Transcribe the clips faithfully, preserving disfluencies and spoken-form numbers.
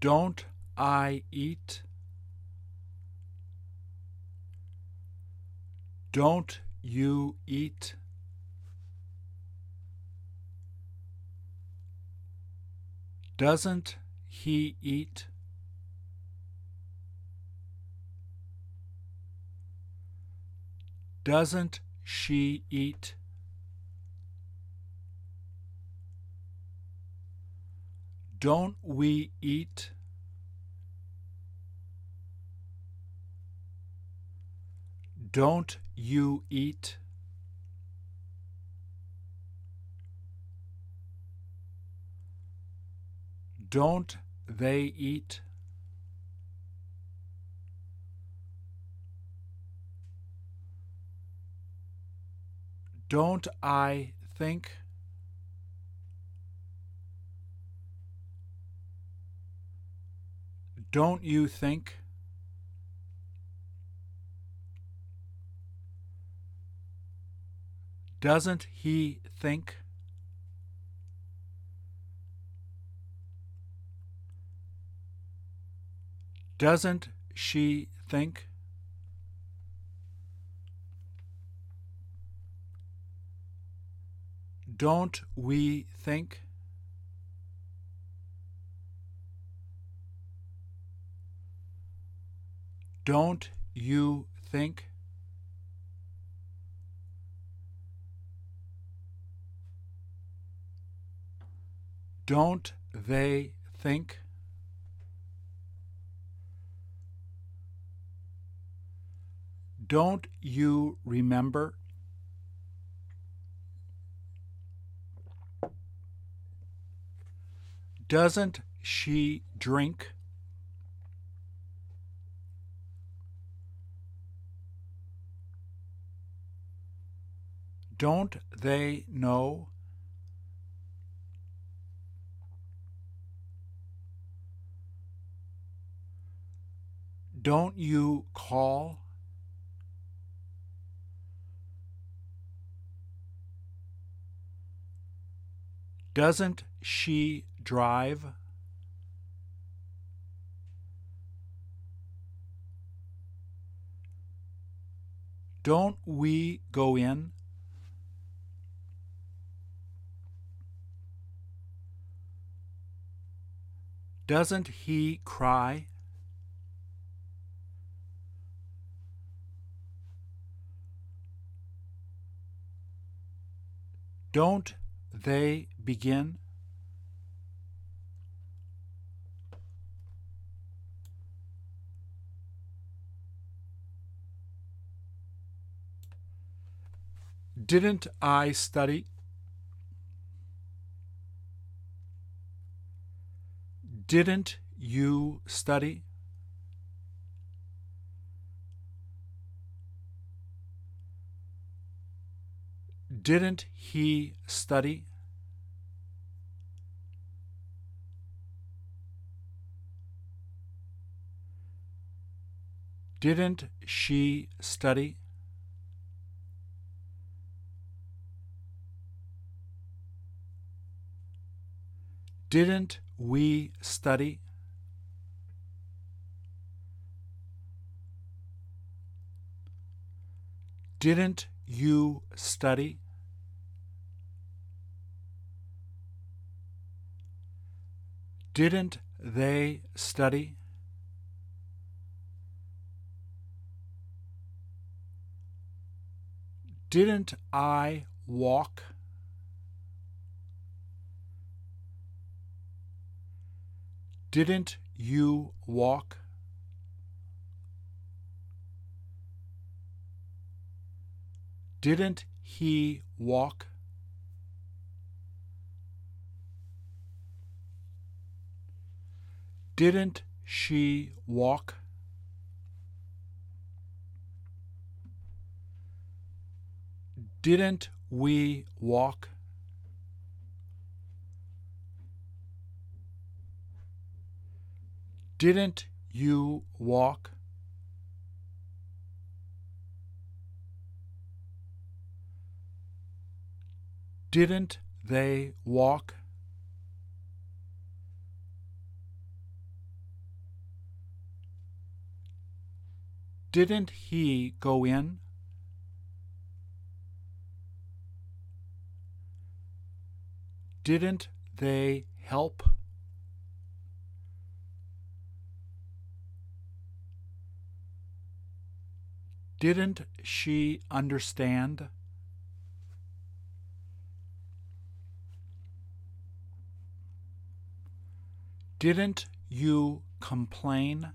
Don't I eat? Don't you eat? Doesn't he eat? Doesn't she eat? Don't we eat? Don't you eat? Don't they eat? Don't I think? Don't you think? Doesn't he think? Doesn't she think? Don't we think? Don't you think? Don't they think? Don't you remember? Doesn't she drink? Don't they know? Don't you call? Doesn't she drive? Don't we go in? Doesn't he cry? Don't they begin? Didn't I study? Didn't you study? Didn't he study? Didn't she study? Didn't we study? Didn't you study? Didn't they study? Didn't I walk? Didn't you walk? Didn't he walk? Didn't she walk? Didn't we walk? Didn't you walk? Didn't they walk? Didn't he go in? Didn't they help? Didn't she understand? Didn't you complain?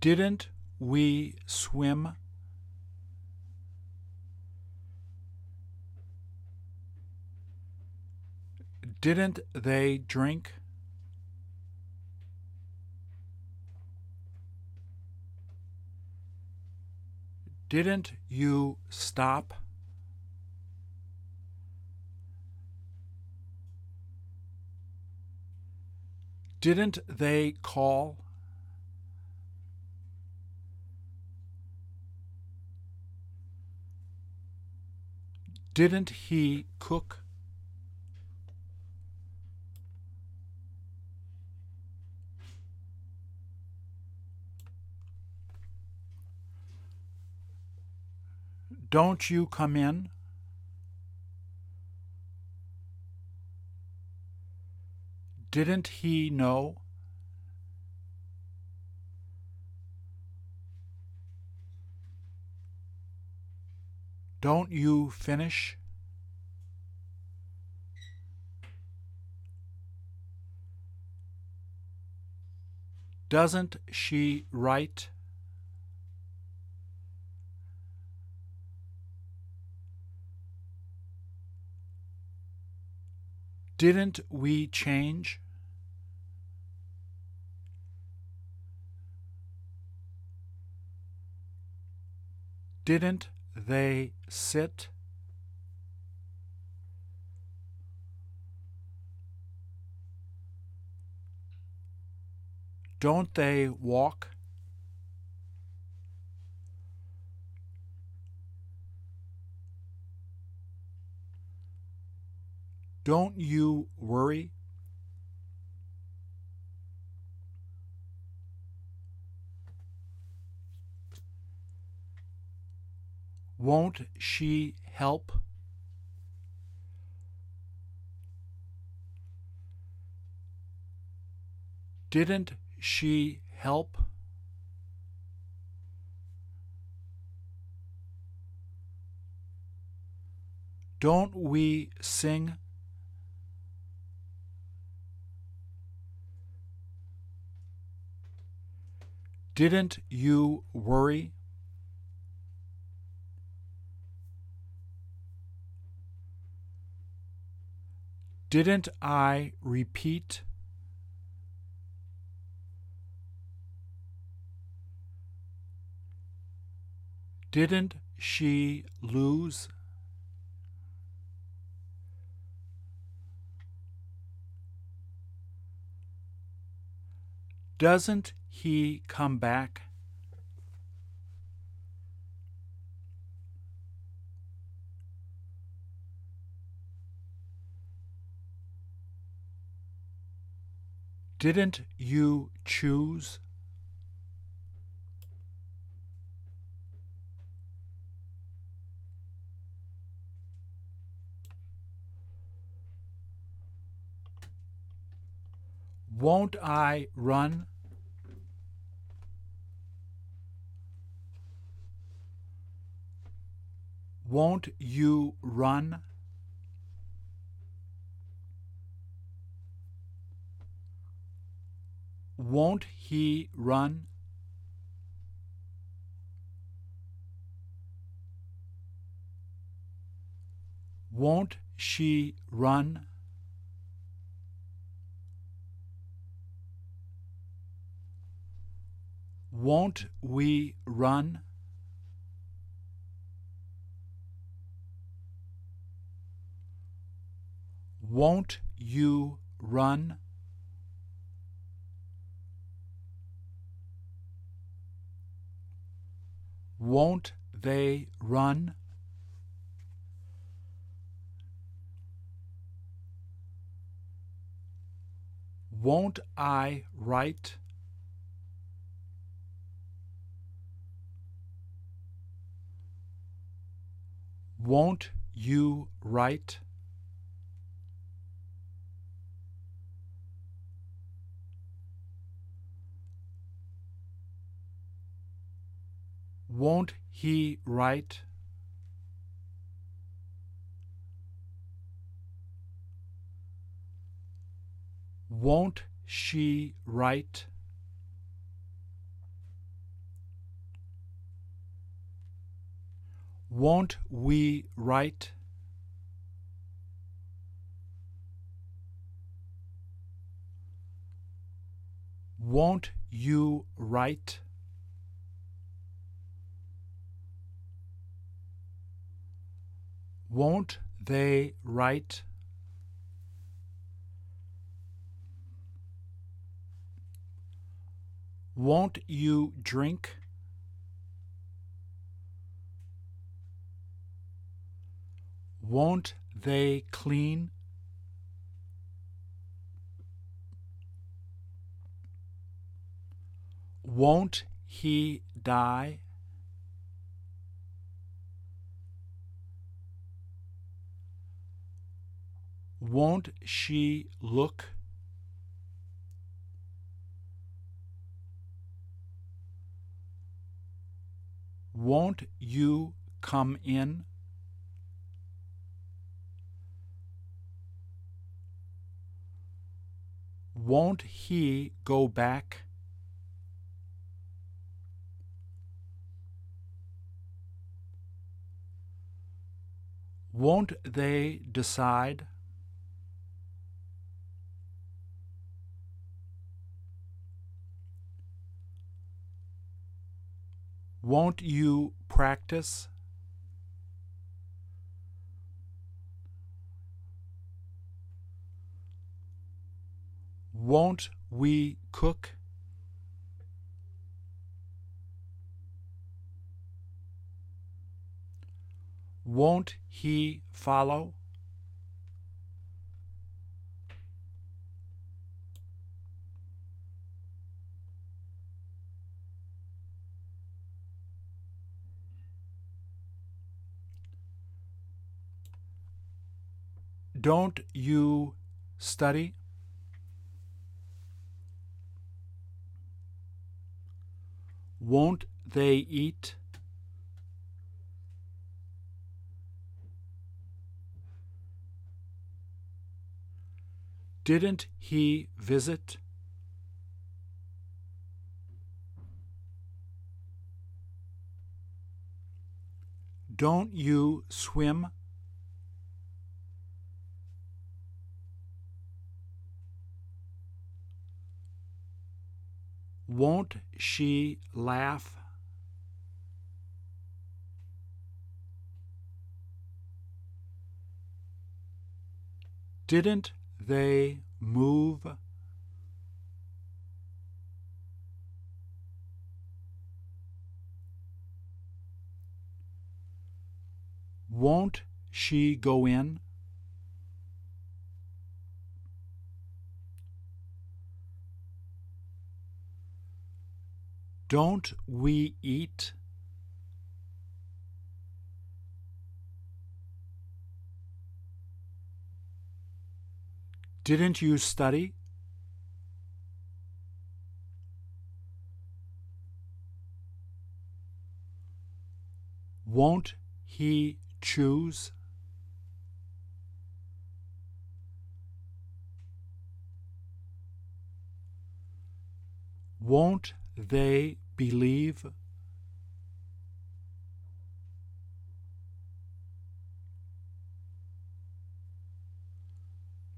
Didn't we swim? Didn't they drink? Didn't you stop? Didn't they call? Didn't he cook? Don't you come in? Didn't he know? Don't you finish? Doesn't she write? Didn't we change? Didn't they sit? Don't they walk? Don't you worry? Won't she help? Didn't she help? Don't we sing? Didn't you worry? Didn't I repeat? Didn't she lose? Doesn't he come back? Didn't you choose? Won't I run? Won't you run? Won't he run? Won't she run? Won't we run? Won't you run? Won't they run? Won't I write? Won't you write? Won't he write? Won't she write? Won't we write? Won't you write? Won't they write? Won't you drink? Won't they clean? Won't he die? Won't she look? Won't you come in? Won't he go back? Won't they decide? Won't you practice? Won't we cook? Won't he follow? Don't you study? Won't they eat? Didn't he visit? Don't you swim? Won't she laugh? Didn't they move? Won't she go in? Don't we eat? Didn't you study? Won't he choose? Won't they believe?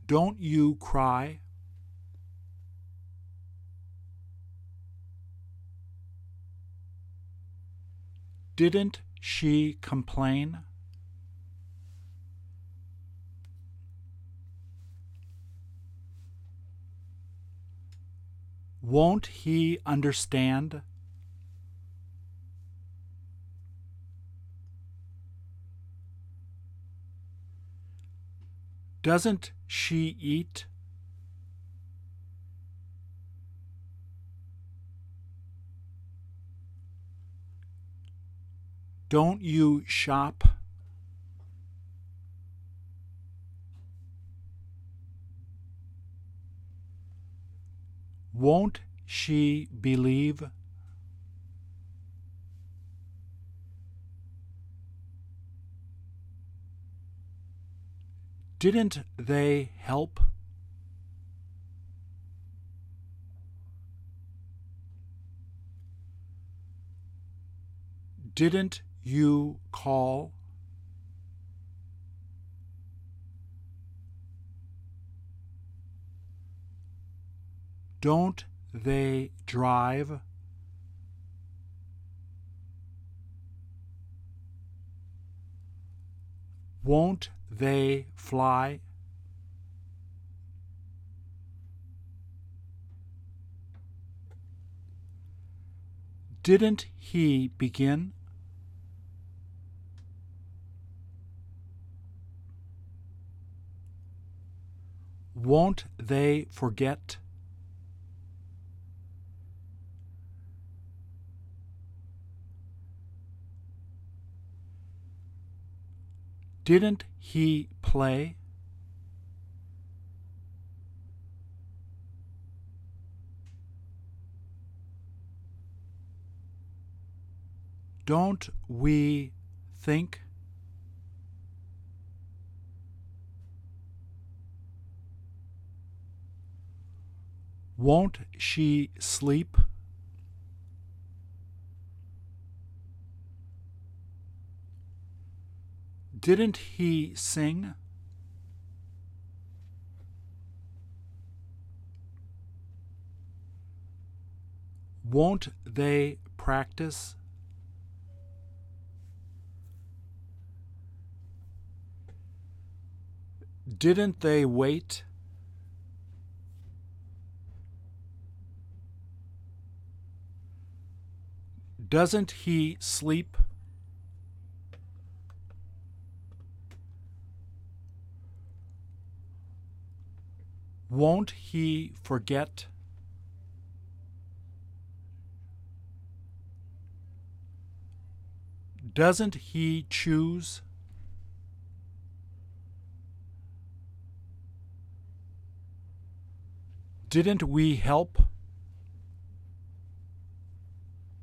Don't you cry? Didn't she complain? Won't he understand? Doesn't she eat? Don't you shop? Won't she believe? Didn't they help? Didn't you call? Don't they drive? Won't they fly? Didn't he begin? Won't they forget? Didn't he play? Don't we think? Won't she sleep? Didn't he sing? Won't they practice? Didn't they wait? Doesn't he sleep? Won't he forget? Doesn't he choose? Didn't we help?